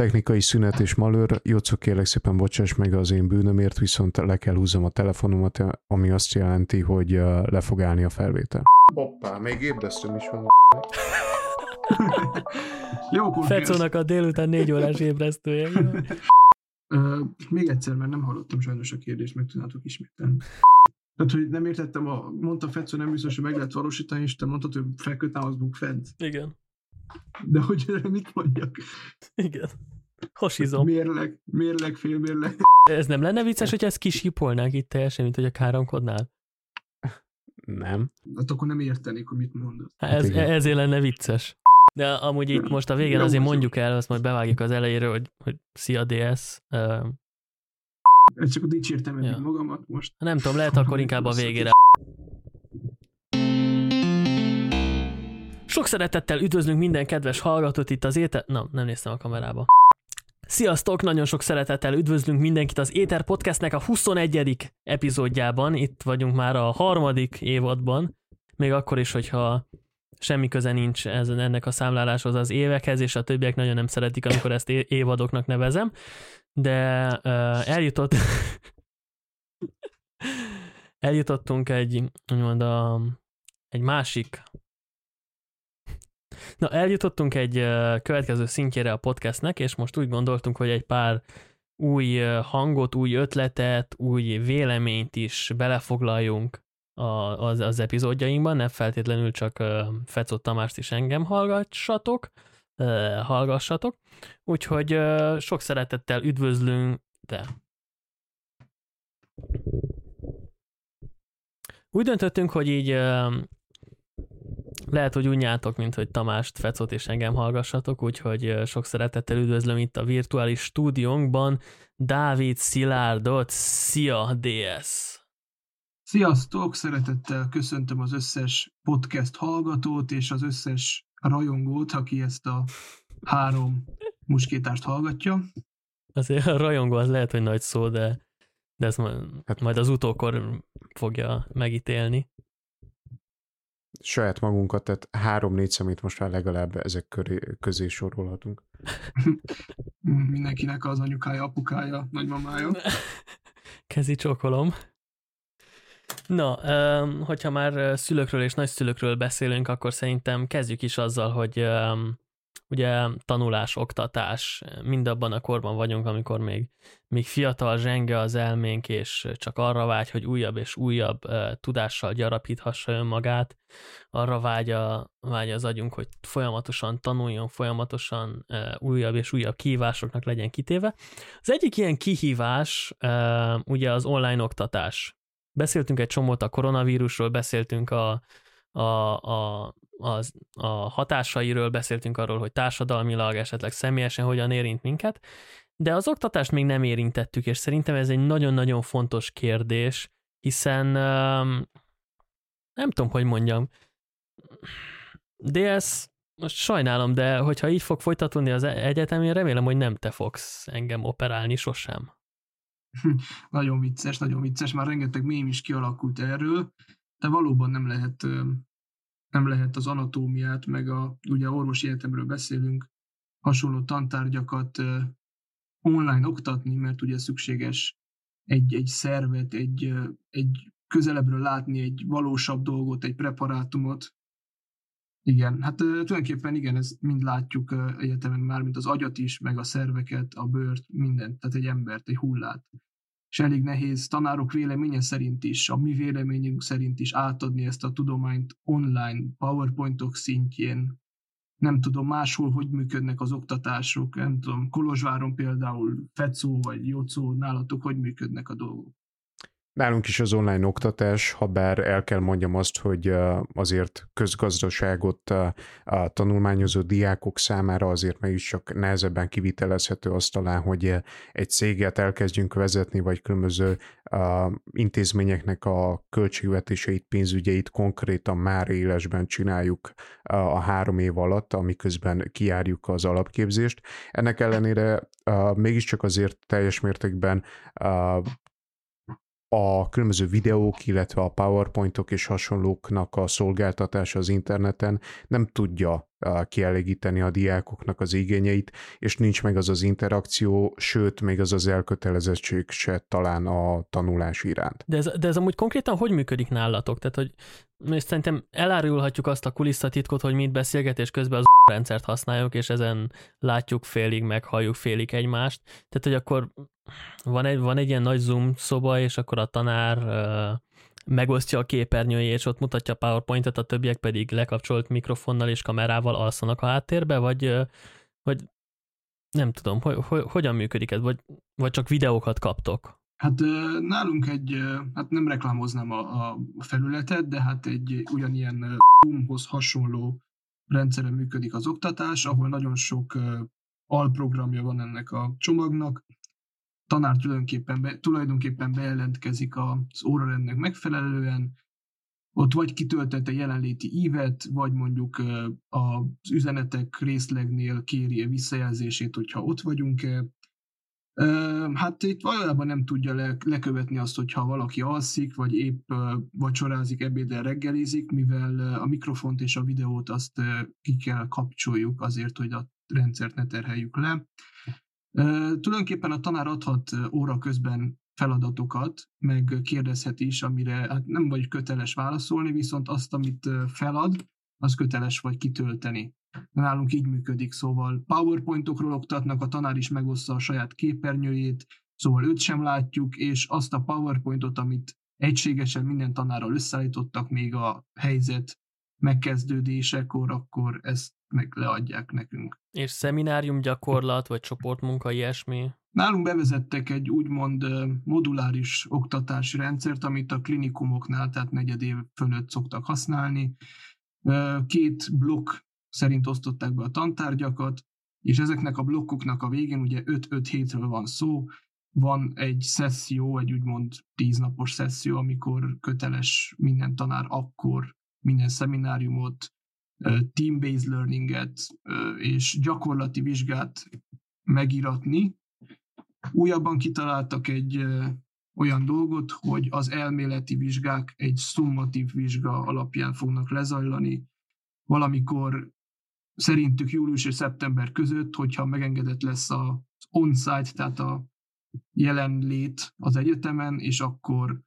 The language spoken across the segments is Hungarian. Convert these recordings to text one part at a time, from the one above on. Technikai szünet és malőr. Jocó, kérlek szépen bocsáss meg az én bűnömért, viszont le kell húzzam a telefonomat, ami azt jelenti, hogy le fog állni a felvétel. Hoppá, még ébresztőm is van. Fecónak a délután 4 órás ébresztője. Még egyszer, mert nem hallottam sajnos a kérdést, meg tudnátok ismételni. Tehát, hogy nem értettem, mondta Fecó, nem biztos, hogy meg lehet valósítani, és te mondtad, hogy felkötámozunk fent. Igen. De hogy erre mit mondjak? Igen. Hasizom. Mérleg, félmérleg. Ez nem lenne vicces, hogy ezt kisipolnánk itt teljesen, mint hogy a káromkodnál? Nem. Hát akkor nem értenék, hogy mit mondod. Hát ezért lenne vicces. De amúgy itt most a végén azért mondjuk el, azt majd bevágjuk az elejéről, hogy szia DS. Csak a dicsértem eddig magamat most. Nem tudom, lehet akkor inkább a végére. Sok szeretettel üdvözlünk minden kedves hallgatót itt az Éter... Nem néztem a kamerába. Sziasztok! Nagyon sok szeretettel üdvözlünk mindenkit az Éter Podcastnek a 21. epizódjában. Itt vagyunk már a 3. évadban. Még akkor is, hogyha semmi köze nincs ennek a számláláshoz az évekhez, és a többiek nagyon nem szeretik, amikor ezt évadoknak nevezem. De eljutottunk eljutottunk egy következő szintjére a podcastnek, és most úgy gondoltunk, hogy egy pár új hangot, új ötletet, új véleményt is belefoglaljunk az epizódjainkban, nem feltétlenül csak Fecó Tamást is engem hallgassatok. Úgyhogy sok szeretettel üdvözlünk, úgy döntöttünk, hogy így lehet, hogy unjátok, mint hogy Tamást, Fecót és engem hallgassatok, úgyhogy sok szeretettel üdvözlöm itt a virtuális stúdiónkban Dávid Szilárdot. Szia, DS! Sziasztok! Szeretettel köszöntöm az összes podcast hallgatót és az összes rajongót, aki ezt a 3 muskétást hallgatja. Azért a rajongó az lehet, hogy nagy szó, de ezt majd az utókor fogja megítélni. Saját magunkat, tehát 3-4 szemét most már legalább ezek közé sorolhatunk. Mindenkinek az anyukája, apukája, nagymamája. Kezi csókolom. Na, hogyha már szülőkről és nagyszülőkről beszélünk, akkor szerintem kezdjük is azzal, hogy ugye tanulás, oktatás, mindabban a korban vagyunk, amikor még fiatal, zsenge az elménk, és csak arra vágy, hogy újabb és újabb tudással gyarapíthassa önmagát, arra vágy az agyunk, hogy folyamatosan tanuljon, folyamatosan újabb és újabb kihívásoknak legyen kitéve. Az egyik ilyen kihívás ugye az online oktatás. Beszéltünk egy csomót a koronavírusról, beszéltünk a hatásairól, beszéltünk arról, hogy társadalmilag, esetleg személyesen hogyan érint minket, de az oktatást még nem érintettük, és szerintem ez egy nagyon-nagyon fontos kérdés, hiszen nem tudom, hogy mondjam. DS, most sajnálom, de hogyha így fog folytatódni az egyetem, én remélem, hogy nem te fogsz engem operálni sosem. Nagyon vicces, már rengeteg mém is kialakult erről, de valóban nem lehet az anatómiát, meg ugye orvosi egyetemről beszélünk, hasonló tantárgyakat online oktatni, mert ugye szükséges egy szervet, egy közelebbről látni egy valósabb dolgot, egy preparátumot. Igen, hát tulajdonképpen igen, ezt mind látjuk egyetemen már, mint az agyat is, meg a szerveket, a bőrt, mindent, tehát egy embert, egy hullát. És elég nehéz tanárok véleménye szerint is, a mi véleményünk szerint is átadni ezt a tudományt online, PowerPointok szintjén. Nem tudom máshol, hogy működnek az oktatások, nem tudom, Kolozsváron például Fecó vagy Jocó, nálatok hogy működnek a dolgok? Nálunk is az online oktatás, habár el kell mondjam azt, hogy azért közgazdaságot a tanulmányozó diákok számára azért meg is csak nehezebben kivitelezhető az talán, hogy egy céget elkezdjünk vezetni, vagy különböző intézményeknek a költségvetéseit, pénzügyeit konkrétan már élesben csináljuk a 3 év alatt, amiközben kijárjuk az alapképzést. Ennek ellenére mégiscsak azért teljes mértékben a különböző videók, illetve a PowerPointok és hasonlóknak a szolgáltatása az interneten nem tudja kielégíteni a diákoknak az igényeit, és nincs meg az az interakció, sőt, még az az elkötelezettség se talán a tanulás iránt. De ez amúgy konkrétan hogy működik nálatok? Tehát, hogy most szerintem elárulhatjuk azt a kulisszatitkot, hogy mi itt beszélgetés közben az rendszert használjuk, és ezen látjuk félig, meg halljuk félig egymást. Tehát, hogy akkor van egy ilyen nagy Zoom szoba, és akkor a tanár megosztja a képernyőjét, és ott mutatja a PowerPoint-et, a többiek pedig lekapcsolt mikrofonnal és kamerával alszanak a háttérbe, vagy nem tudom, hogyan működik ez, vagy csak videókat kaptok? Hát nálunk nem reklámoznám a felületet, de hát egy ugyanilyen Zoomhoz hasonló rendszeren működik az oktatás, ahol nagyon sok alprogramja van ennek a csomagnak. Tanár tulajdonképpen bejelentkezik az órarendnek megfelelően, ott vagy kitöltette jelenléti ívet, vagy mondjuk az üzenetek részlegnél kéri a visszajelzését, hogyha ott vagyunk-e. Hát itt valójában nem tudja lekövetni azt, hogyha valaki alszik, vagy épp vacsorázik, ebédel, reggelizik, mivel a mikrofont és a videót azt ki kell kapcsoljuk azért, hogy a rendszert ne terheljük le. Tulajdonképpen a tanár adhat óra közben feladatokat, meg kérdezhet is, amire hát nem vagy köteles válaszolni, viszont azt, amit felad, az köteles vagy kitölteni. Nálunk így működik, szóval PowerPointokról oktatnak, a tanár is megosztja a saját képernyőjét, szóval őt sem látjuk, és azt a PowerPointot, amit egységesen minden tanárral összeállítottak még a helyzet megkezdődésekor, akkor ezt meg leadják nekünk. És szeminárium gyakorlat, vagy csoportmunka, ilyesmi? Nálunk bevezettek egy úgymond moduláris oktatási rendszert, amit a klinikumoknál, tehát 4. év fölött szoktak használni. 2 blokk szerint osztották be a tantárgyakat, és ezeknek a blokkoknak a végén ugye 5-5 hétről van szó, van egy szesszió, egy úgymond 10 napos szesszió, amikor köteles minden tanár akkor minden szemináriumot, team-based learninget és gyakorlati vizsgát megiratni. Újabban kitaláltak egy olyan dolgot, hogy az elméleti vizsgák egy szummatív vizsga alapján fognak lezajlani valamikor szerintük július és szeptember között, hogyha megengedett lesz az on-site, tehát a jelenlét az egyetemen, és akkor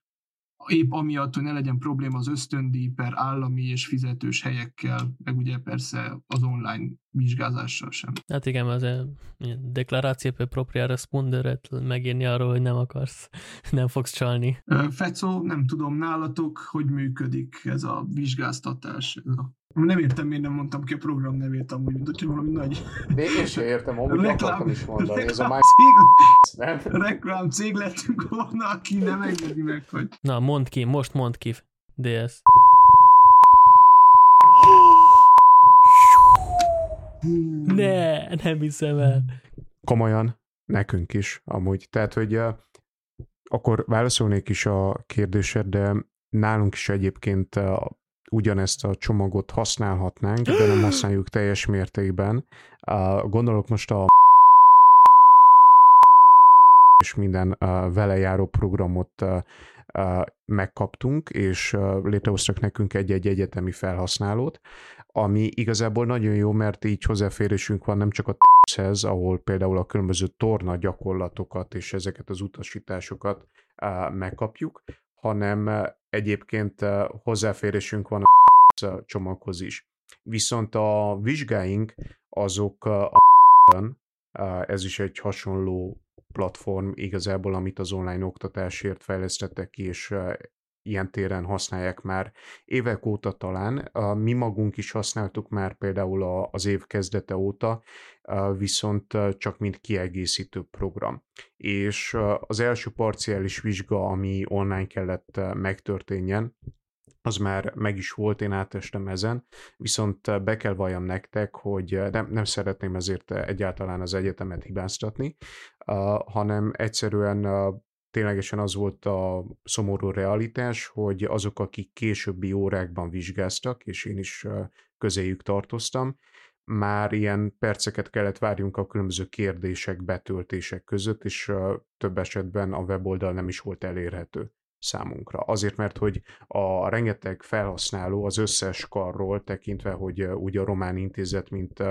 épp amiatt, hogy ne legyen probléma az ösztöndíj per állami és fizetős helyekkel, meg ugye persze az online vizsgázással sem. Hát igen, az a deklaráció per propria responderet megírni arról, hogy nem akarsz, nem fogsz csalni. Fecó, nem tudom nálatok, hogy működik ez a vizsgáztatás. Nem értem, miért nem mondtam ki a program nevét amúgy, mint hogyha valami nagy... De én sem értem, amúgy akartam is mondani. Reklám cég lettünk volna, aki nem engedi meg, hogy... Na, mondd ki, DS. Nem hiszem el. Komolyan, nekünk is amúgy. Tehát, hogy akkor válaszolnék is a kérdésed, de nálunk is egyébként... ugyanezt a csomagot használhatnánk, de nem használjuk teljes mértékben. Gondolok most a és minden vele járó programot megkaptunk, és létrehoztak nekünk egy-egy egyetemi felhasználót, ami igazából nagyon jó, mert így hozzáférésünk van nem csak a t-hez, ahol például a különböző torna gyakorlatokat és ezeket az utasításokat megkapjuk, hanem egyébként hozzáférésünk van a csomaghoz is. Viszont a vizsgáink azok ez is egy hasonló platform igazából, amit az online oktatásért fejlesztettek ki, és ilyen téren használják már évek óta talán. Mi magunk is használtuk már például az év kezdete óta, viszont csak mint kiegészítő program. És az első parciális vizsga, ami online kellett megtörténjen, az már meg is volt, én átestem ezen, viszont be kell valljam nektek, hogy nem szeretném ezért egyáltalán az egyetemet hibáztatni, hanem egyszerűen ténylegesen az volt a szomorú realitás, hogy azok, akik későbbi órákban vizsgáztak, és én is közéjük tartoztam, már ilyen perceket kellett várjunk a különböző kérdések, betöltések között, és több esetben a weboldal nem is volt elérhető. számunkra. Azért, mert hogy a rengeteg felhasználó az összes karról tekintve, hogy ugye a román intézet, mint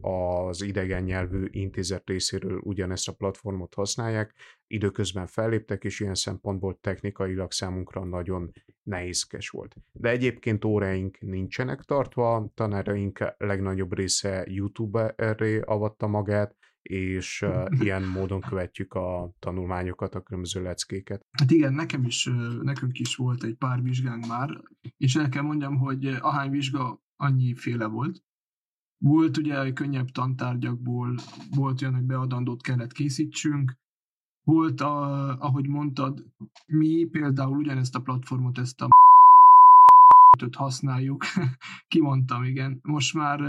az idegen nyelvű intézet részéről ugyanezt a platformot használják, időközben felléptek, és ilyen szempontból technikailag számunkra nagyon nehézkes volt. De egyébként óráink nincsenek tartva, tanáraink legnagyobb része YouTube-re avatta magát, és ilyen módon követjük a tanulmányokat, a különböző leckéket. Hát igen, nekünk is volt egy pár vizsgánk már, és el kell mondjam, hogy ahány vizsga, annyi féle volt. Volt ugye könnyebb tantárgyakból, volt olyan, hogy beadandót kellett készítsünk, volt, ahogy mondtad, mi például ugyanezt a platformot, ezt a használjuk, kimondtam, igen. Most már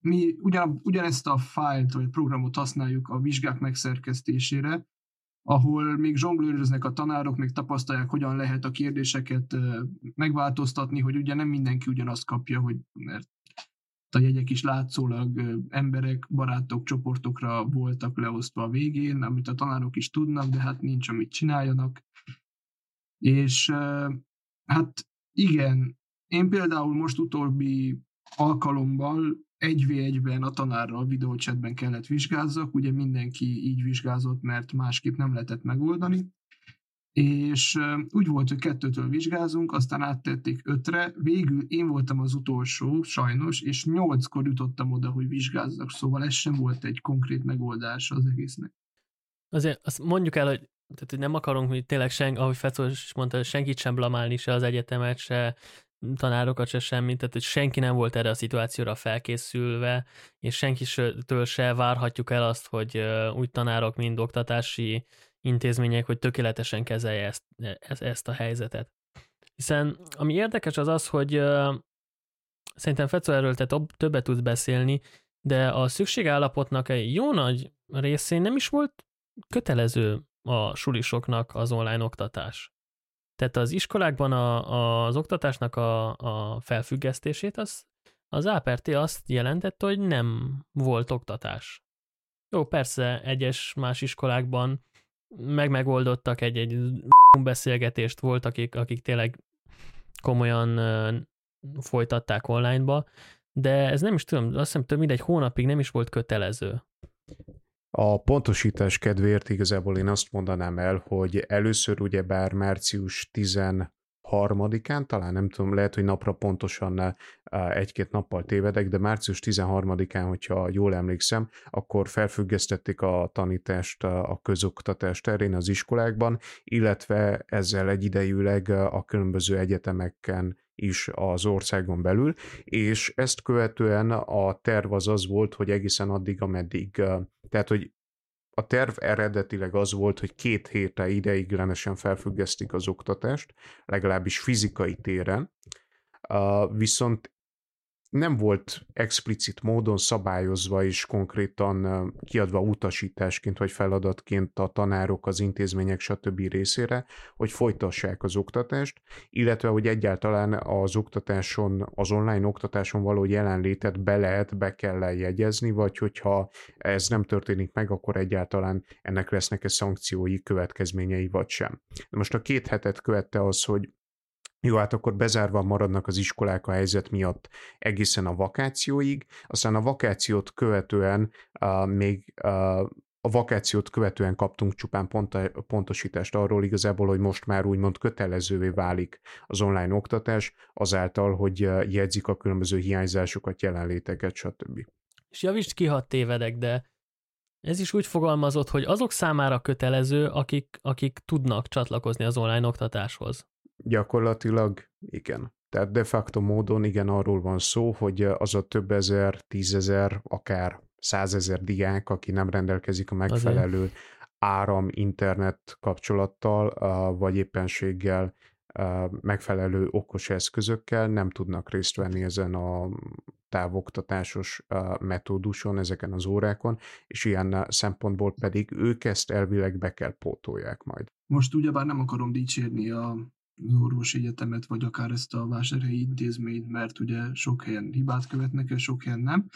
mi ugyanezt a fájlt, vagy programot használjuk a vizsgák megszerkesztésére, ahol még zsonglőröznek a tanárok, még tapasztalják, hogyan lehet a kérdéseket megváltoztatni, hogy ugye nem mindenki ugyanazt kapja, hogy mert a jegyek is látszólag emberek, barátok, csoportokra voltak leosztva a végén, amit a tanárok is tudnak, de hát nincs, amit csináljanak. És hát igen, én például most utóbbi alkalommal 1v1-ben a tanárral videócsetben kellett vizsgázzak, ugye mindenki így vizsgázott, mert másképp nem lehetett megoldani, és úgy volt, hogy 2-től vizsgázunk, aztán áttették 5-re, végül én voltam az utolsó, sajnos, és 8-kor jutottam oda, hogy vizsgázzak, szóval ez sem volt egy konkrét megoldás az egésznek. Azért azt mondjuk el, hogy tehát, hogy nem akarunk, hogy tényleg, ahogy Fecó is mondta, senkit sem blamálni, se az egyetemet, se tanárokat, se semmit, tehát hogy senki nem volt erre a szituációra felkészülve, és senkitől se várhatjuk el azt, hogy úgy tanárok, mint oktatási intézmények, hogy tökéletesen kezelje ezt a helyzetet. Hiszen ami érdekes az az, hogy szerintem Fecó erről többet tudsz beszélni, de a szükségállapotnak egy jó nagy részén nem is volt kötelező a sulisoknak az online oktatás. Tehát az iskolákban az oktatásnak a felfüggesztését az APRT azt jelentette, hogy nem volt oktatás. Jó, persze egyes más iskolákban megoldottak egy beszélgetést, volt, akik tényleg komolyan folytatták onlineba, de ez nem is tudom, azt hiszem több mint egy hónapig nem is volt kötelező. A pontosítás kedvéért igazából én azt mondanám el, hogy először ugyebár március 13-án, talán nem tudom, lehet, hogy napra pontosan egy-két nappal tévedek, de március 13-án, hogyha jól emlékszem, akkor felfüggesztették a tanítást a közoktatás terén az iskolákban, illetve ezzel egyidejűleg a különböző egyetemeken is az országon belül, és ezt követően a terv az volt, hogy egészen addig, ameddig, tehát hogy a terv eredetileg az volt, hogy 2 hétre ideiglenesen felfüggesztik az oktatást, legalábbis fizikai téren, viszont nem volt explicit módon szabályozva és konkrétan kiadva utasításként vagy feladatként a tanárok, az intézmények stb. Részére, hogy folytassák az oktatást, illetve hogy egyáltalán az oktatáson, az online oktatáson való jelenlétet be kell jegyezni, vagy hogyha ez nem történik meg, akkor egyáltalán ennek lesznek-e szankciói, következményei vagy sem. De most a 2 hetet követte az, hogy jó, hát akkor bezárva maradnak az iskolák a helyzet miatt egészen a vakációig, aztán a vakációt követően kaptunk csupán pontosítást arról igazából, hogy most már úgymond kötelezővé válik az online oktatás, azáltal, hogy jegyzik a különböző hiányzásokat, jelenléteket, stb. És javítsd ki, ha tévedek, de ez is úgy fogalmazott, hogy azok számára kötelező, akik tudnak csatlakozni az online oktatáshoz. Gyakorlatilag igen. Tehát de facto módon igen, arról van szó, hogy az a több ezer, 10 000, akár 100 000 diák, aki nem rendelkezik a megfelelő áram-internet kapcsolattal, vagy éppenséggel megfelelő okos eszközökkel nem tudnak részt venni ezen a távoktatásos metóduson, ezeken az órákon, és ilyen szempontból pedig ők ezt elvileg be kell pótolják majd. Most ugyebár nem akarom dicsérni az orvosi egyetemet, vagy akár ezt a vásárhelyi intézményt, mert ugye sok helyen hibát követnek el, sok helyen nem,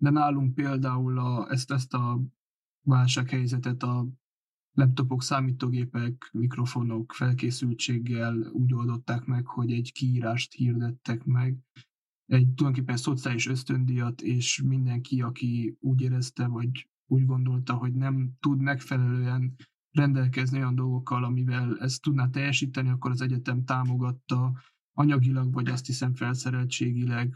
de nálunk például ezt a válsághelyzetet a laptopok, számítógépek, mikrofonok felkészültséggel úgy oldották meg, hogy egy kiírást hirdettek meg, egy tulajdonképpen szociális ösztöndíjat, és mindenki, aki úgy érezte, vagy úgy gondolta, hogy nem tud megfelelően rendelkezni olyan dolgokkal, amivel ezt tudná teljesíteni, akkor az egyetem támogatta anyagilag, vagy azt hiszem felszereltségileg.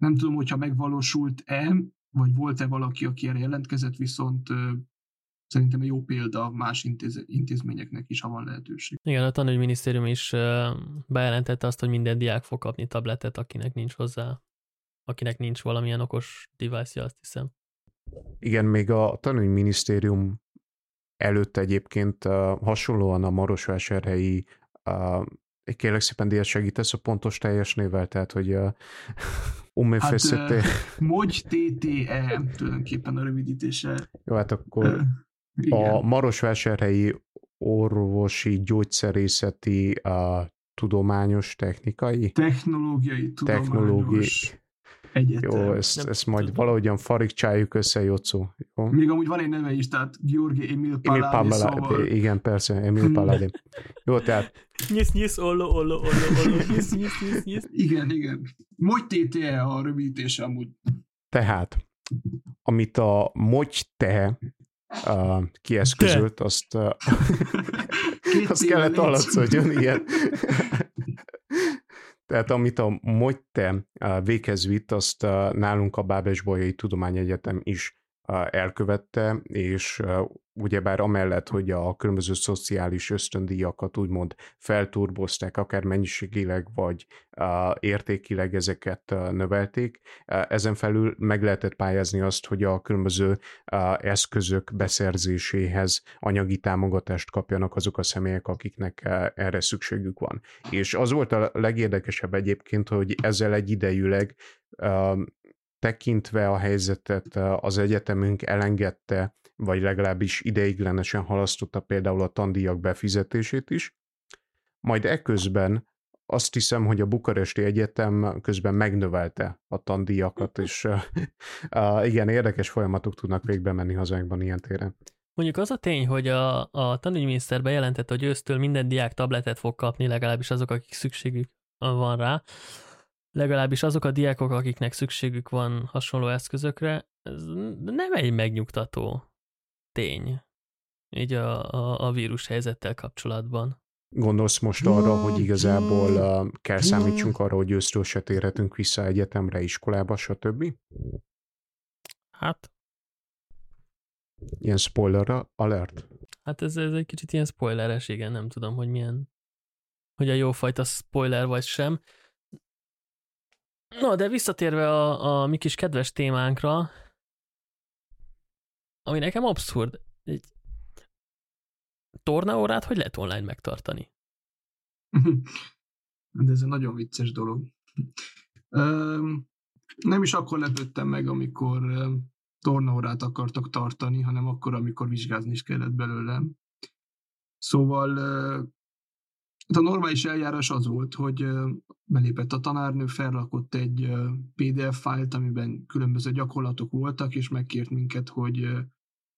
Nem tudom, hogyha megvalósult-e, vagy volt-e valaki, aki erre jelentkezett, viszont szerintem egy jó példa más intézményeknek is, ha van lehetőség. Igen, a tanügyminisztérium is bejelentette azt, hogy minden diák fog kapni tabletet, akinek nincs hozzá, akinek nincs valamilyen okos device-ja, azt hiszem. Igen, még a tanügyminisztérium előtt egyébként hasonlóan a marosvásárhelyi, kérlek szépen, DS, segítesz a pontos teljes névvel, tehát hogy Omefeszete. Mogy TTE tulajdonképpen a rövidítése. Jó, hát akkor a Marosvásárhelyi Orvosi Gyógyszerészeti Tudományos Technológiai Egyetem. Jó, ezt majd valahogyan farigcsáljuk össze, Jocó. Jó? Még amúgy van egy neve is, tehát George Emil Palladi, szóval... Igen, persze, Emil Palladi. Jó, tehát... Nyisz, ollo, nyisz. Igen. Mogy TTE a rövidítése amúgy. Tehát, amit a Mogy TE kieszközölt, azt kellett hallatszódjon, igen. Tehát amit a Mogyte véghez vitt, azt nálunk a Babeș-Bolyai Tudományegyetem is elkövette, és ugyebár amellett, hogy a különböző szociális ösztöndíjakat úgymond felturbozták, akár mennyiségileg vagy értékileg ezeket növelték, ezen felül meg lehetett pályázni azt, hogy a különböző eszközök beszerzéséhez anyagi támogatást kapjanak azok a személyek, akiknek erre szükségük van. És az volt a legérdekesebb egyébként, hogy ezzel egyidejűleg tekintve a helyzetet az egyetemünk elengedte, vagy legalábbis ideiglenesen halasztotta például a tandíjak befizetését is. Majd eközben azt hiszem, hogy a Bukaresti Egyetem közben megnövelte a tandíjakat, és igen, érdekes folyamatok tudnak végbe menni hazánkban ilyen téren. Mondjuk az a tény, hogy a tanügyminiszter bejelentette, hogy ősztől minden diák tabletet fog kapni, legalábbis azok, akik szükségük van rá, legalábbis azok a diákok, akiknek szükségük van hasonló eszközökre, ez nem egy megnyugtató tény, így a vírus helyzettel kapcsolatban. Gondolsz most arra, hogy igazából kell számítsunk arra, hogy ősztől se térhetünk vissza egyetemre, iskolába, stb.? Hát. Ilyen spoiler alert? Hát ez egy kicsit ilyen spoileres, igen, nem tudom, hogy milyen, hogy a jófajta spoiler vagy sem. No, de visszatérve a mi kis kedves témánkra, ami nekem abszurd, egy tornaórát hogy lehet online megtartani? De ez egy nagyon vicces dolog. Nem is akkor lepődtem meg, amikor tornaórát akartak tartani, hanem akkor, amikor vizsgázni is kellett belőlem. Szóval a normális eljárás az volt, hogy belépett a tanárnő, felrakott egy PDF fájlt, amiben különböző gyakorlatok voltak, és megkért minket, hogy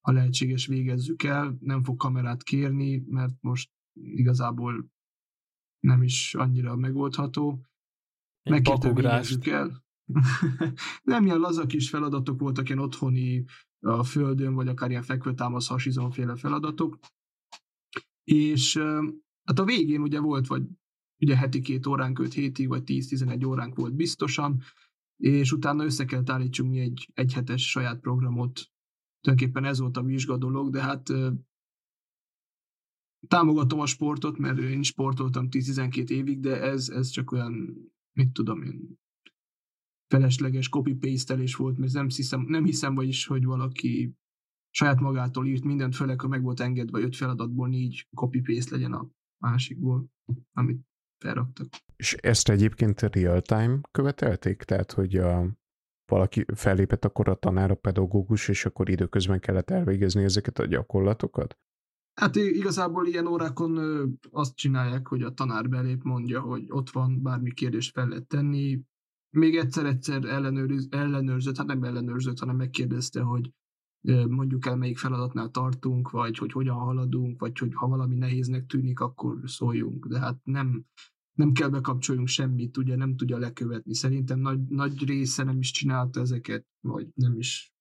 ha lehetséges, végezzük el, nem fog kamerát kérni, mert most igazából nem is annyira megoldható. Megkérte, végezzük el. Nem ilyen laza kis feladatok voltak, ilyen otthoni, a földön, vagy akár ilyen fekvőtámasz, hasizomféle feladatok. És hát a végén ugye volt, vagy ugye heti 2 óránk, 5 hétig, vagy 10-11 óránk volt biztosan, és utána össze kellett állítsunk mi egy egyhetes saját programot. Tulajdonképpen ez volt a vizsga dolog, de hát támogatom a sportot, mert én sportoltam 10-12 évig, de ez csak olyan, mit tudom én, felesleges copy-paste-elés volt, mert nem hiszem, vagyis, hogy valaki saját magától írt mindent, főleg, ha meg volt engedve 5 feladatból 4 copy-paste legyen a másikból, amit felraktak. És ezt egyébként real-time követelték? Tehát, hogy valaki fellépett, akkor a tanár, a pedagógus, és akkor időközben kellett elvégezni ezeket a gyakorlatokat? Hát igazából ilyen órákon azt csinálják, hogy a tanár belép, mondja, hogy ott van, bármi kérdést fel lehet tenni. Még egyszer ellenőrzött, hát nem ellenőrzött, hanem megkérdezte, hogy mondjuk el, melyik feladatnál tartunk, vagy hogy hogyan haladunk, vagy hogy ha valami nehéznek tűnik, akkor szóljunk. De hát nem kell bekapcsoljunk semmit, ugye nem tudja lekövetni. Szerintem nagy része nem is csinálta ezeket, vagy nem is.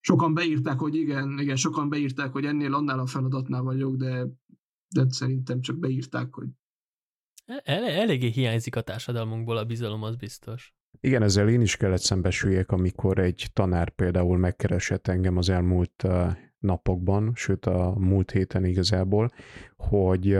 Sokan beírták, hogy igen, sokan beírták, hogy ennél, annál a feladatnál vagyok, de szerintem csak beírták, hogy... Eléggé hiányzik a társadalmunkból a bizalom, az biztos. Igen, ezzel én is kellett szembesüljek, amikor egy tanár például megkeresett engem az elmúlt napokban, sőt a múlt héten igazából, hogy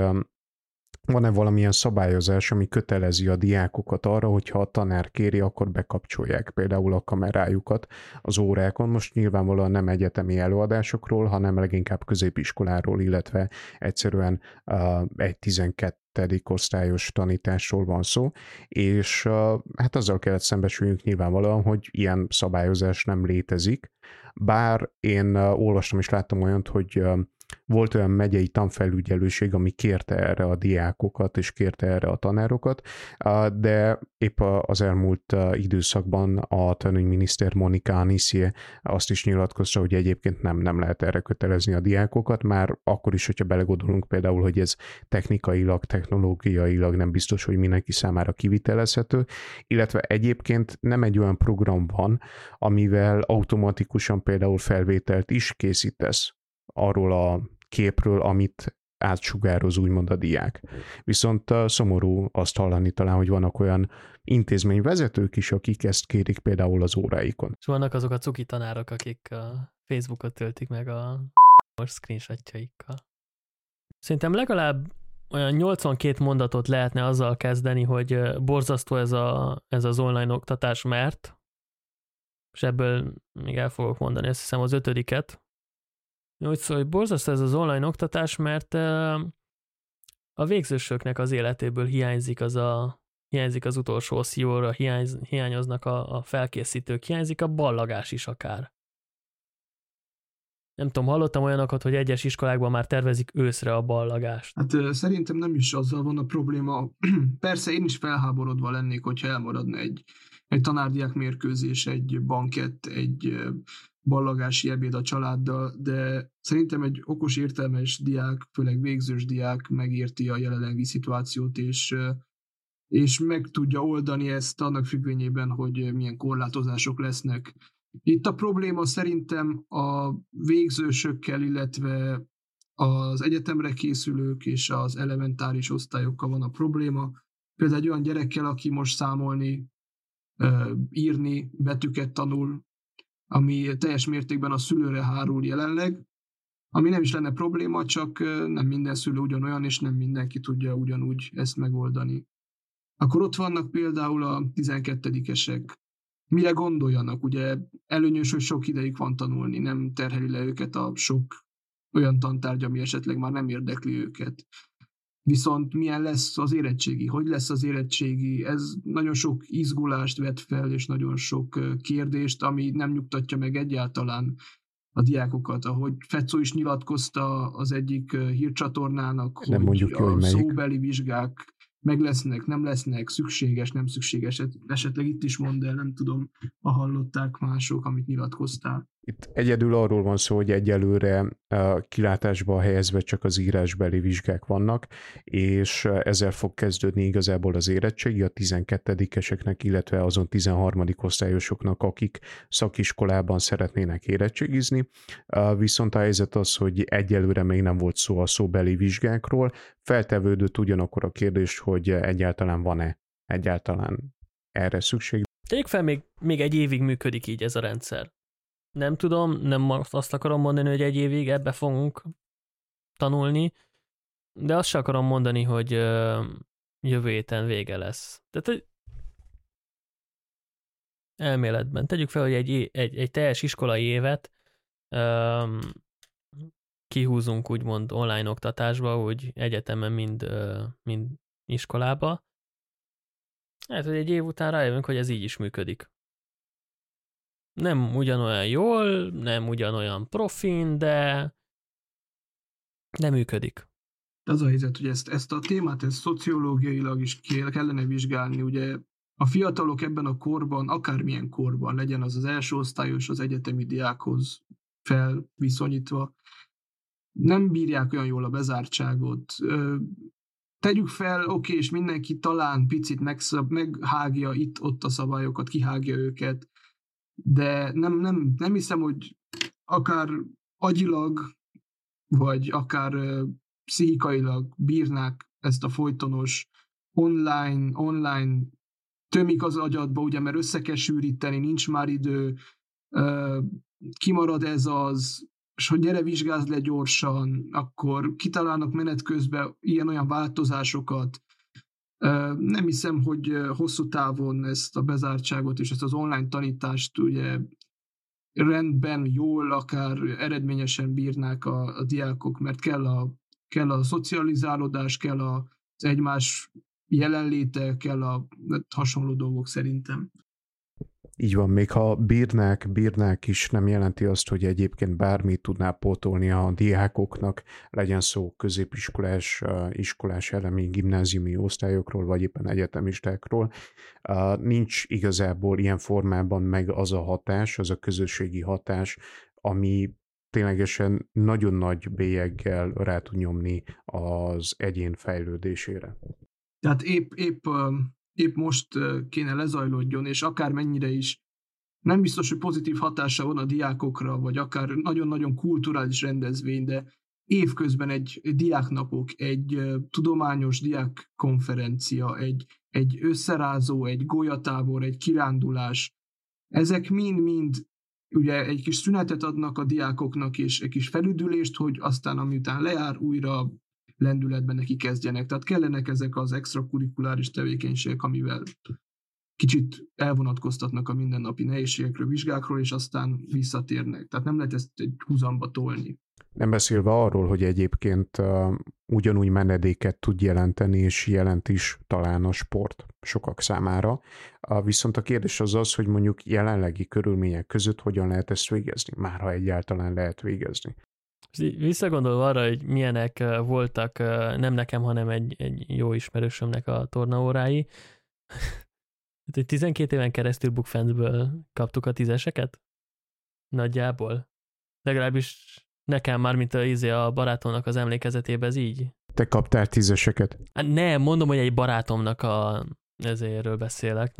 van-e valamilyen szabályozás, ami kötelezi a diákokat arra, hogyha a tanár kéri, akkor bekapcsolják például a kamerájukat az órákon. Most nyilvánvalóan nem egyetemi előadásokról, hanem leginkább középiskoláról, illetve egyszerűen egy 12. osztályos tanításról van szó, és hát azzal kellett szembesüljünk nyilvánvalóan, hogy ilyen szabályozás nem létezik. Bár én olvastam és láttam olyant, hogy volt olyan megyei tanfelügyelőség, ami kérte erre a diákokat és kérte erre a tanárokat, de épp az elmúlt időszakban a tanügyminiszter Monika Aniszi azt is nyilatkozta, hogy egyébként nem lehet erre kötelezni a diákokat, már akkor is, hogyha belegondolunk például, hogy ez technikailag, technológiailag nem biztos, hogy mindenki számára kivitelezhető, illetve egyébként nem egy olyan program van, amivel automatikusan például felvételt is készítesz arról a képről, amit átsugároz úgymond a diák. Viszont szomorú azt hallani talán, hogy vannak olyan intézményvezetők is, akik ezt kérik például az óráikon. És vannak azok a cuki tanárok, akik a Facebookot töltik meg a screenshotjaikkal. Szerintem legalább olyan 82 mondatot lehetne azzal kezdeni, hogy borzasztó ez az online oktatás, mert és ebből még el fogok mondani, azt hiszem az 5-et, úgy szól, hogy borzasztó ez az online oktatás, mert a végzősöknek az életéből hiányzik az utolsó oszcióra, hiányoznak a felkészítők, hiányzik a ballagás is akár. Nem tudom, hallottam olyanokat, hogy egyes iskolákban már tervezik őszre a ballagást. Hát szerintem nem is azzal van a probléma. Persze én is felháborodva lennék, hogyha elmaradna egy tanárdiák mérkőzés, egy bankett, egy ballagási ebéd a családdal, de szerintem egy okos, értelmes diák, főleg végzős diák megérti a jelenlegi szituációt, és meg tudja oldani ezt annak függvényében, hogy milyen korlátozások lesznek. Itt a probléma szerintem a végzősökkel, illetve az egyetemre készülők és az elementáris osztályokkal van a probléma. Például egy olyan gyerekkel, aki most számolni, írni, betűket tanul, ami teljes mértékben a szülőre hárul jelenleg, ami nem is lenne probléma, csak nem minden szülő ugyanolyan, és nem mindenki tudja ugyanúgy ezt megoldani. Akkor ott vannak például a 12-esek. Mire gondoljanak? Ugye előnyös, hogy sok ideig van tanulni, nem terheli le őket a sok olyan tantárgy, ami esetleg már nem érdekli őket. Viszont milyen lesz az érettségi? Hogy lesz az érettségi? Ez nagyon sok izgulást vet fel, és nagyon sok kérdést, ami nem nyugtatja meg egyáltalán a diákokat. Ahogy Fecó is nyilatkozta az egyik hírcsatornának, nem hogy a melyik szóbeli vizsgák meg lesznek, nem lesznek, szükséges, nem szükséges. Esetleg itt is mondd el, nem tudom, ha hallották mások, amit nyilatkoztál. Itt egyedül arról van szó, hogy egyelőre kilátásba helyezve csak az írásbeli vizsgák vannak, és ezzel fog kezdődni igazából az érettségi a 12-eseknek, illetve azon 13. osztályosoknak, akik szakiskolában szeretnének érettségizni. Viszont a helyzet az, hogy egyelőre még nem volt szó a szóbeli vizsgákról. Feltevődött ugyanakkor a kérdés, hogy egyáltalán van-e egyáltalán erre szükség. Tegyük fel, még egy évig működik így ez a rendszer. Nem tudom, nem azt akarom mondani, hogy egy évig ebbe fogunk tanulni, de azt sem akarom mondani, hogy jövő héten vége lesz. Tehát elméletben. Tegyük fel, hogy egy teljes iskolai évet kihúzunk úgymond online oktatásba, úgy egyetemen, mind iskolába. Hát, hogy egy év után rájövünk, hogy ez így is működik. Nem ugyanolyan jól, nem ugyanolyan profin, de működik. Az a helyzet, hogy ezt a témát szociológiailag is kellene vizsgálni. Ugye a fiatalok ebben a korban, akármilyen korban, legyen az az első osztályos az egyetemi diákhoz, felviszonyítva, nem bírják olyan jól a bezártságot. Tegyük fel, oké, és mindenki talán picit meghágja itt-ott a szabályokat, kihágja őket, de nem hiszem, hogy akár agyilag, vagy akár pszichikailag bírnák ezt a folytonos online tömik az agyadba, ugye, mert össze kell sűríteni, nincs már idő, kimarad ez az, és hogy gyere, vizsgázd le gyorsan, akkor kitalálnak menet közben ilyen-olyan változásokat. Nem hiszem, hogy hosszú távon ezt a bezártságot és ezt az online tanítást ugye rendben, jól, akár eredményesen bírnák a diákok, mert kell a szocializálódás, kell az egymás jelenléte, kell a hasonló dolgok szerintem. Így van, még ha bírnák is, nem jelenti azt, hogy egyébként bármit tudná pótolni a diákoknak, legyen szó középiskolás elemi gimnáziumi osztályokról, vagy éppen egyetemistákról. Nincs igazából ilyen formában meg az a hatás, az a közösségi hatás, ami ténylegesen nagyon nagy bélyeggel rá tud nyomni az egyén fejlődésére. Tehát épp most kéne lezajlódjon, és akármennyire is nem biztos, hogy pozitív hatása van a diákokra, vagy akár nagyon-nagyon kulturális rendezvény, de évközben egy diáknapok, egy tudományos diákkonferencia, egy összerázó, egy golyatábor, egy kirándulás, ezek mind-mind ugye egy kis szünetet adnak a diákoknak, és egy kis felüdülést, hogy aztán, amiután lejár, újra lendületben neki kezdjenek. Tehát kellenek ezek az extrakurikuláris tevékenységek, amivel kicsit elvonatkoztatnak a mindennapi nehézségekről, vizsgákról, és aztán visszatérnek. Tehát nem lehet ezt egy húzamba tolni. Nem beszélve arról, hogy egyébként ugyanúgy menedéket tud jelenteni, és jelent is talán a sport sokak számára. Viszont a kérdés az, hogy mondjuk jelenlegi körülmények között hogyan lehet ezt végezni, már ha egyáltalán lehet végezni. Visszagondolva arra, hogy milyenek voltak, nem nekem, hanem egy jó ismerősömnek a tornaórái. 12 éven keresztül Bookfencből kaptuk a 10-eseket? Nagyjából. Legalábbis nekem már, mint a barátomnak az emlékezetében ez így. Te kaptál 10-eseket? Nem, mondom, hogy egy barátomnak ezéről beszélek,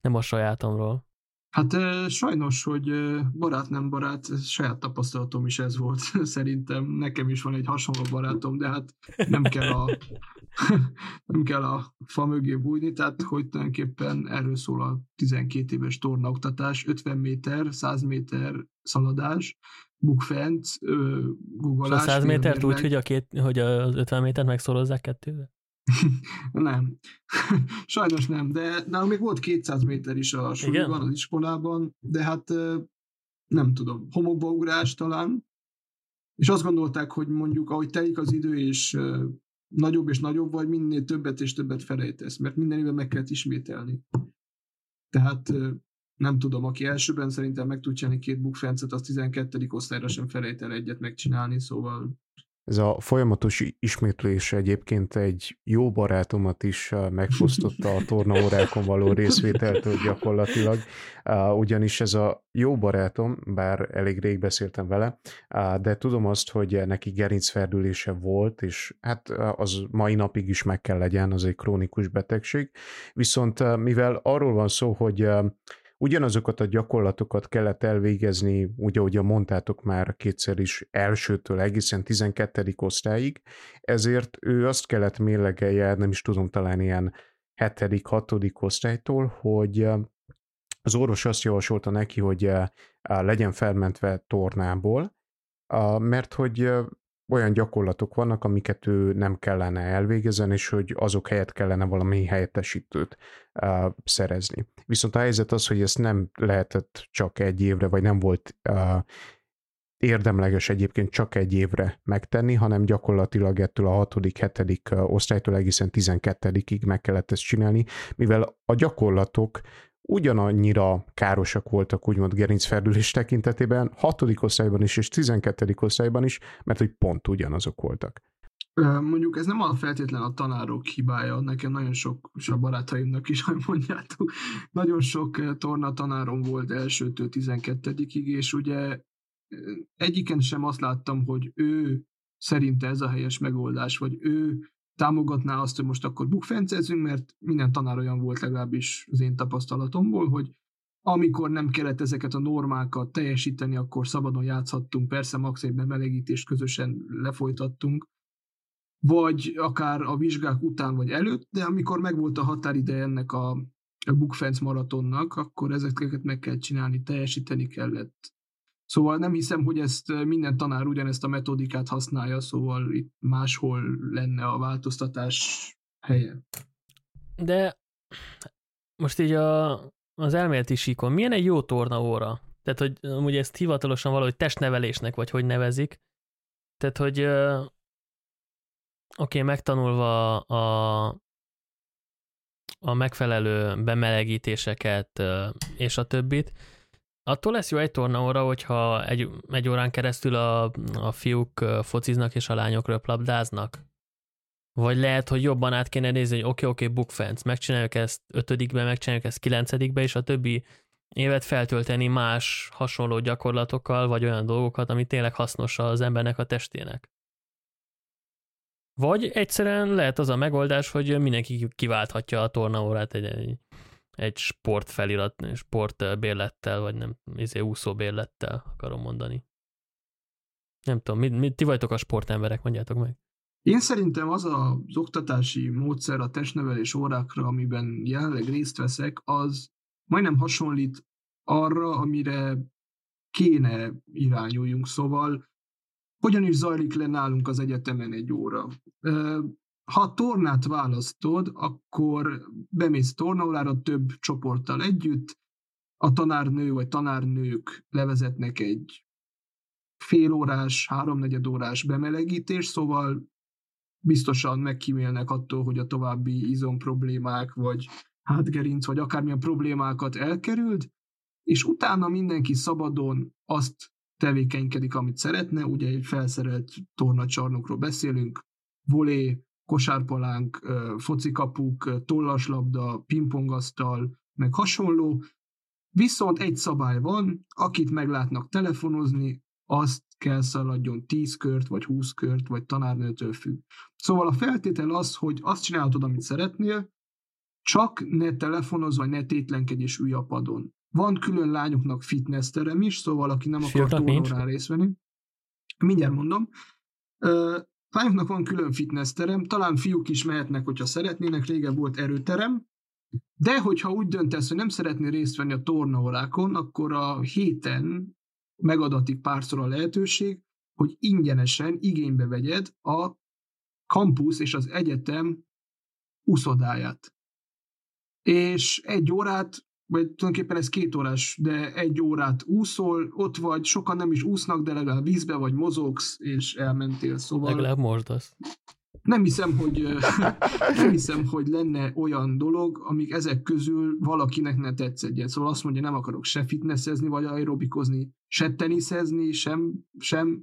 nem a sajátomról. Hát sajnos, hogy barát nem barát, saját tapasztalatom is ez volt szerintem. Nekem is van egy hasonló barátom, de hát nem kell a fa mögé bújni, tehát hogy tulajdonképpen erről szól a 12 éves tornaoktatás, 50 méter, 100 méter szaladás, bukfenc, guggolás. A 100 métert úgy, hogy az 50 métert megszorozzák kettővel? Nem. Sajnos nem, de nálunk még volt 200 méter is a súlyban, az iskolában, de hát nem tudom, homokbaugrás talán, és azt gondolták, hogy mondjuk ahogy telik az idő, és nagyobb és nagyobb vagy, minél többet és többet felejtesz, mert minden évben meg kell ismételni. Tehát nem tudom, aki elsőben szerintem meg tud csinálni 2 bookfencet, az 12. osztályra sem felejt el egyet megcsinálni, szóval... Ez a folyamatos ismétlés egyébként egy jó barátomat is megfosztotta a tornaórákon való részvételtől gyakorlatilag, ugyanis ez a jó barátom, bár elég rég beszéltem vele, de tudom azt, hogy neki gerincferdülése volt, és hát az mai napig is meg kell legyen, az egy krónikus betegség. Viszont mivel arról van szó, hogy ugyanazokat a gyakorlatokat kellett elvégezni, úgy, ahogy mondtátok már kétszer is, elsőtől egészen 12. osztályig, ezért ő azt kellett mérlegelje, nem is tudom, talán ilyen 7., 6. osztálytól, hogy az orvos azt javasolta neki, hogy legyen felmentve tornából, mert hogy olyan gyakorlatok vannak, amiket ő nem kellene elvégezni, és hogy azok helyett kellene valami helyettesítőt szerezni. Viszont a helyzet az, hogy ezt nem lehetett csak egy évre, vagy nem volt érdemleges egyébként csak egy évre megtenni, hanem gyakorlatilag ettől a 6.-7. osztálytól egészen 12-ig meg kellett ezt csinálni, mivel a gyakorlatok ugyanannyira károsak voltak, úgymond gerincferdülés tekintetében, 6. osztályban is és 12. osztályban is, mert hogy pont ugyanazok voltak. Mondjuk ez nem feltétlen a tanárok hibája, nekem nagyon sok, és a barátaimnak is, ahogy mondjátok, nagyon sok torna tanárom volt elsőtől 12-ig, és ugye egyiken sem azt láttam, hogy ő szerinte ez a helyes megoldás, vagy ő támogatná azt, hogy most akkor bukfencezzünk, mert minden tanár olyan volt legalábbis az én tapasztalatomból, hogy amikor nem kellett ezeket a normákat teljesíteni, akkor szabadon játszhattunk, persze max. Egy bemelegítést közösen lefolytattunk, vagy akár a vizsgák után vagy előtt, de amikor megvolt a határideje ennek a bukfence maratonnak, akkor ezeket meg kell csinálni, teljesíteni kellett. Szóval nem hiszem, hogy ezt minden tanár ugyanezt a metodikát használja, szóval itt máshol lenne a változtatás helye. De most így az elméleti síkon, milyen egy jó tornaóra? Tehát, hogy amúgy ezt hivatalosan valahogy testnevelésnek, vagy hogy nevezik. Tehát, hogy oké, megtanulva a megfelelő bemelegítéseket és a többit, attól lesz jó egy tornaóra, hogyha egy órán keresztül a fiúk fociznak és a lányok röplabdáznak? Vagy lehet, hogy jobban át kéne nézni, hogy oké, bukfence, megcsináljuk ezt 5-ben, megcsináljuk ezt 9-ben, és a többi évet feltölteni más hasonló gyakorlatokkal, vagy olyan dolgokat, ami tényleg hasznos az embernek a testének. Vagy egyszerűen lehet az a megoldás, hogy mindenki kiválthatja a tornaórát egy sportfelirat, sportbérlettel, vagy nem, úszóbérlettel akarom mondani. Nem tudom, ti vagytok a sportemberek, mondjátok meg. Én szerintem az az oktatási módszer a testnevelés órákra, amiben jelenleg részt veszek, az majdnem hasonlít arra, amire kéne irányuljunk, szóval hogyan is zajlik le nálunk az egyetemen egy óra. Ha tornát választod, akkor bemész tornaórára több csoporttal együtt, a tanárnő vagy tanárnők levezetnek egy félórás, 3/4 órás bemelegítés, szóval biztosan megkímélnek attól, hogy a további izomproblémák, vagy hátgerinc, vagy akármilyen problémákat elkerüld, és utána mindenki szabadon azt tevékenykedik, amit szeretne, ugye egy felszerelt tornacsarnokról beszélünk, volé, kosárpalánk, focikapuk, tollaslabda, pingpongasztal, meg hasonló. Viszont egy szabály van, akit meglátnak telefonozni, azt kell szaladjon 10 kört, vagy 20 kört, vagy tanárnőtől függ. Szóval a feltétel az, hogy azt csinálhatod, amit szeretnél, csak ne telefonozz, vagy ne tétlenkedj és ülj a padon. Van külön lányoknak fitness terem is, szóval aki nem akar tornórán részt venni. Mindjárt mondom. Lányoknak van külön fitness terem, talán fiúk is mehetnek, hogyha szeretnének, régen volt erőterem, de hogyha úgy döntesz, hogy nem szeretnél részt venni a tornaórákon, akkor a héten megadatik párszor a lehetőség, hogy ingyenesen igénybe vegyed a kampusz és az egyetem uszodáját. És 1 órát, vagy tulajdonképpen ez 2 órás, de 1 órát úszol, ott vagy, sokan nem is úsznak, de legalább vízbe vagy, mozogsz, és elmentél, szóval... Legalább mordasz. Nem hiszem, hogy lenne olyan dolog, amik ezek közül valakinek ne tetszedjen. Szóval azt mondja, nem akarok se fitnessezni, vagy aerobikozni, se teniszezni, semmi.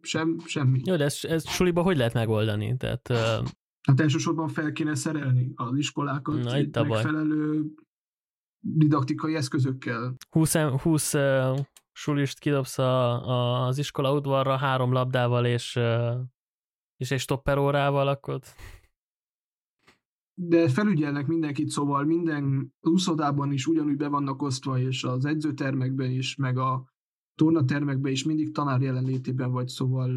Jó, de ezt suliba hogy lehet megoldani? Tehát, hát elsősorban fel kéne szerelni az iskolákat megfelelő didaktikai eszközökkel. 20 sulist kidobsz az iskola udvarra 3 labdával, és egy stopperórával, akkor... De felügyelnek mindenkit, szóval minden úszodában is ugyanúgy be vannak osztva, és az edzőtermekben is, meg a tornatermekben is mindig tanár jelenlétében vagy, szóval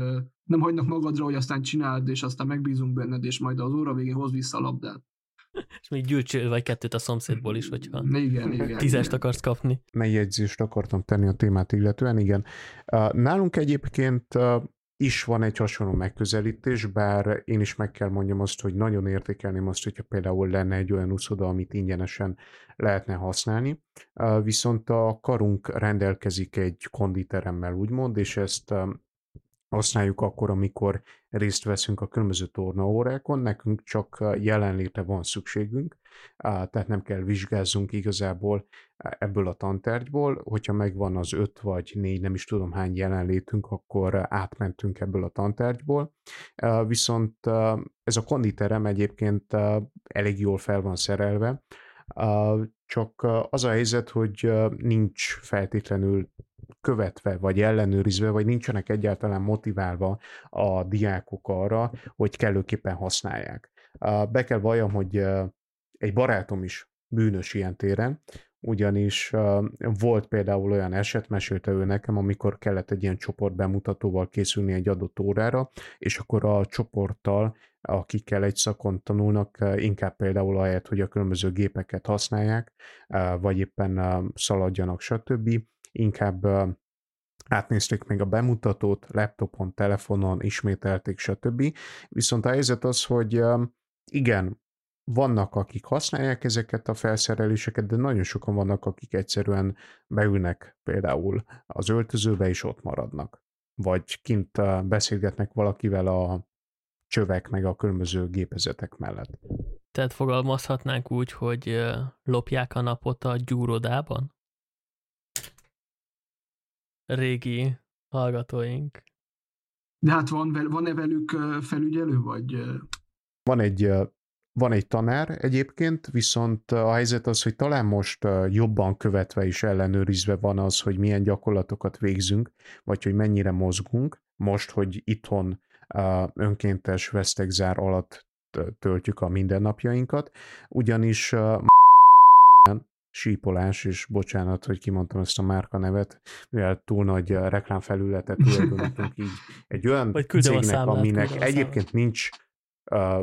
nem hagynak magadra, hogy aztán csináld, és aztán megbízunk benned, és majd az óra végén hozz vissza a labdát. És még gyűjtsél vagy 2 a szomszédból is, hogyha 10-est akarsz kapni. Megjegyzést akartam tenni a témát illetően, igen. Nálunk egyébként is van egy hasonló megközelítés, bár én is meg kell mondjam azt, hogy nagyon értékelném azt, hogyha például lenne egy olyan úszoda, amit ingyenesen lehetne használni. Viszont a karunk rendelkezik egy konditeremmel, úgymond, és ezt használjuk akkor, amikor részt veszünk a különböző tornaórákon, nekünk csak jelenléte van szükségünk, tehát nem kell vizsgázzunk igazából ebből a tantárgyból, hogyha megvan az 5 vagy 4, nem is tudom hány jelenlétünk, akkor átmentünk ebből a tantárgyból. Viszont ez a konditerem egyébként elég jól fel van szerelve, csak az a helyzet, hogy nincs feltétlenül követve, vagy ellenőrizve, vagy nincsenek egyáltalán motiválva a diákok arra, hogy kellőképpen használják. Be kell valljam, hogy egy barátom is bűnös ilyen téren, ugyanis volt például olyan eset, mesélte ő nekem, amikor kellett egy ilyen csoportbemutatóval készülni egy adott órára, és akkor a csoporttal, akikkel egy szakon tanulnak, inkább például ahelyett, hogy a különböző gépeket használják, vagy éppen szaladjanak, stb. Inkább átnézték még a bemutatót, laptopon, telefonon, ismételték, stb. Viszont a helyzet az, hogy igen, vannak, akik használják ezeket a felszereléseket, de nagyon sokan vannak, akik egyszerűen beülnek például az öltözőbe, és ott maradnak. Vagy kint beszélgetnek valakivel a csövek meg a különböző gépezetek mellett. Tehát fogalmazhatnánk úgy, hogy lopják a napot a gyúrodában? Régi hallgatóink. De hát van-e velük felügyelő, vagy? Van egy tanár egyébként, viszont a helyzet az, hogy talán most jobban követve és ellenőrizve van az, hogy milyen gyakorlatokat végzünk, vagy hogy mennyire mozgunk. Most, hogy itthon önkéntes vesztegzár alatt töltjük a mindennapjainkat, ugyanis sípolás, és bocsánat, hogy kimondtam ezt a márka nevet, mivel túl nagy reklámfelületet tulajdonítottunk így egy olyan cégnek, számlát, aminek egyébként nincs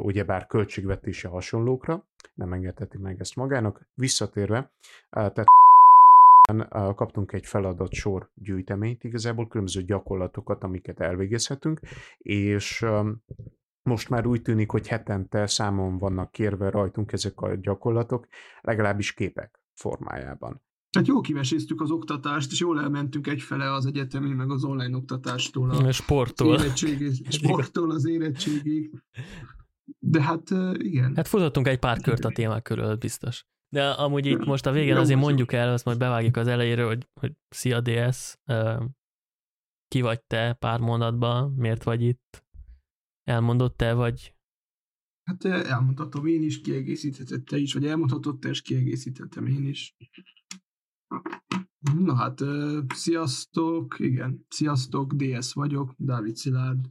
ugyebár költségvetése hasonlókra, nem engedheti meg ezt magának. Visszatérve, tehát kaptunk egy feladatsor gyűjteményt, igazából különböző gyakorlatokat, amiket elvégezhetünk, és most már úgy tűnik, hogy hetente számon vannak kérve rajtunk ezek a gyakorlatok, legalábbis képek formájában. Tehát jól kiveséztük az oktatást, és jól elmentünk egyfele az egyetemi, meg az online oktatástól. A sporttól az érettségig. De hát igen. Hát futottunk egy pár kört a témák körül, biztos. De amúgy itt most a végén azért mondjuk el, azt majd bevágjuk az elejéről, hogy szia DS, ki vagy te pár mondatban, miért vagy itt? Elmondott te, vagy? Hát elmondhatom én is, kiegészítheted te is, vagy elmondhatod te, és kiegészíthetem én is. Na hát, sziasztok, igen, sziasztok, DS vagyok, Dávid Szilárd,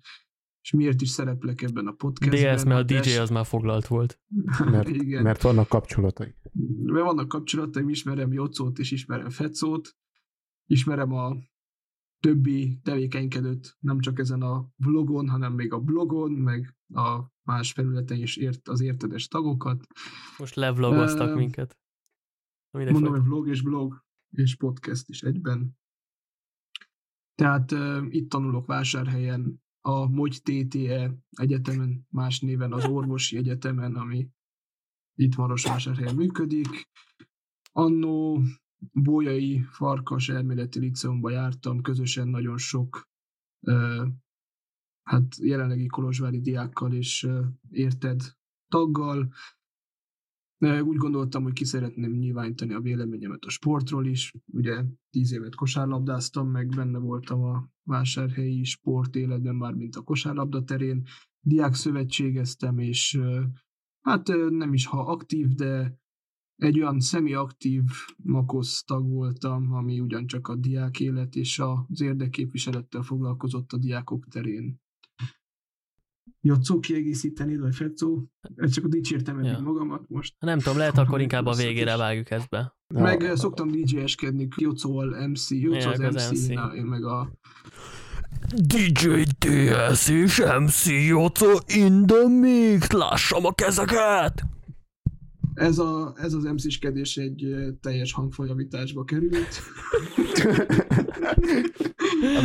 és miért is szereplek ebben a podcastben? DS, mert a DJ az már foglalt volt. Mert vannak kapcsolatai. Mert vannak kapcsolataim, ismerem Jocót, és ismerem Fecót, ismerem a többi tevékenykedőt, nem csak ezen a vlogon, hanem még a blogon, meg a más felületen is az értedes tagokat. Most levlogoztak minket. Mondom, hogy vlog és podcast is egyben. Tehát itt tanulok Vásárhelyen, a Mogy TTE egyetemen, más néven az Orvosi Egyetemen, ami itt Marosvásárhelyen működik. Annó Bolyai Farkas Elméleti Líceumba jártam, közösen nagyon sok hát jelenlegi kolozsvári diákkal és érted taggal. Úgy gondoltam, hogy ki szeretném nyilvánítani a véleményemet a sportról is. Ugye 10 évet kosárlabdáztam, meg benne voltam a vásárhelyi sportéletben, mármint a kosárlabda terén. Diákszövetségeztem, és hát nem is ha aktív, de egy olyan szemiaktív makosz tag voltam, ami ugyancsak a diák élet és az érdekképviselettel foglalkozott a diákok terén. Jocó, kiegészítenéd, vagy Fecó? Csak a dicsértem eddig magamat most. Nem tudom, lehet akkor inkább a végére vágjuk ezt be. Meg szoktam DJ-eskedni, Jocóval MC, Jocó az MC, én meg a DJ DS és MC Jocó in the mix, lássam a kezeket! Ez az MC-skedés egy teljes hangfolyavításba került.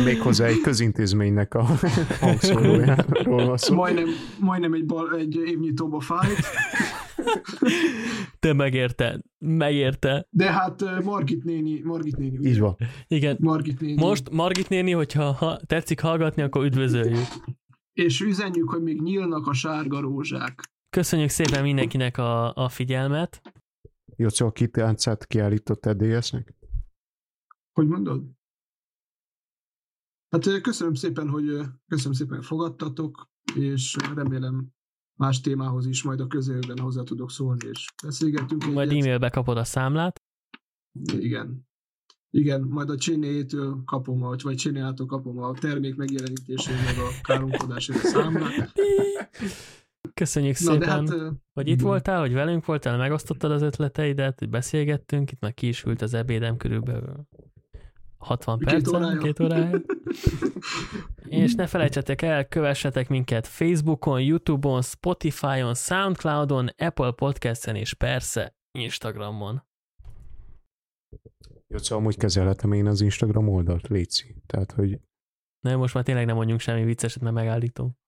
Méghozzá egy közintézménynek a hangszórójáról van szó. Majdnem egy évnyitóba fájt. Te megérte. De hát Margit néni. Így van. Igen. Margit néni. Most Margit néni, hogyha tetszik hallgatni, akkor üdvözöljük. És üzenjük, hogy még nyílnak a sárga rózsák. Köszönjük szépen mindenkinek a figyelmet. Jocó, ki táncát kiállított EDS-nek? Hogy mondod? Hát köszönöm szépen, hogy fogadtatok, és remélem más témához is majd a közelben hozzá tudok szólni, és beszélgetünk. Majd e-mailbe kapod a számlát. Igen. Igen, majd a Csinétől kapom, vagy Csinéától kapom a termék megjelenítését, meg a káromkodásért a számlát. Köszönjük szépen, hogy itt voltál, hogy velünk voltál, megosztottad az ötleteidet, hogy beszélgettünk, itt már ki is ült az ebédem körülbelül 60 percen, 2 órája. És ne felejtsetek el, kövessetek minket Facebookon, YouTube-on, Spotify-on, Soundcloud-on, Apple Podcast-en és persze Instagramon. Jocó, amúgy kezelhetem én az Instagram oldalt, léci. Tehát, hogy... Na, most már tényleg nem mondjunk semmi vicceset, mert megállítom.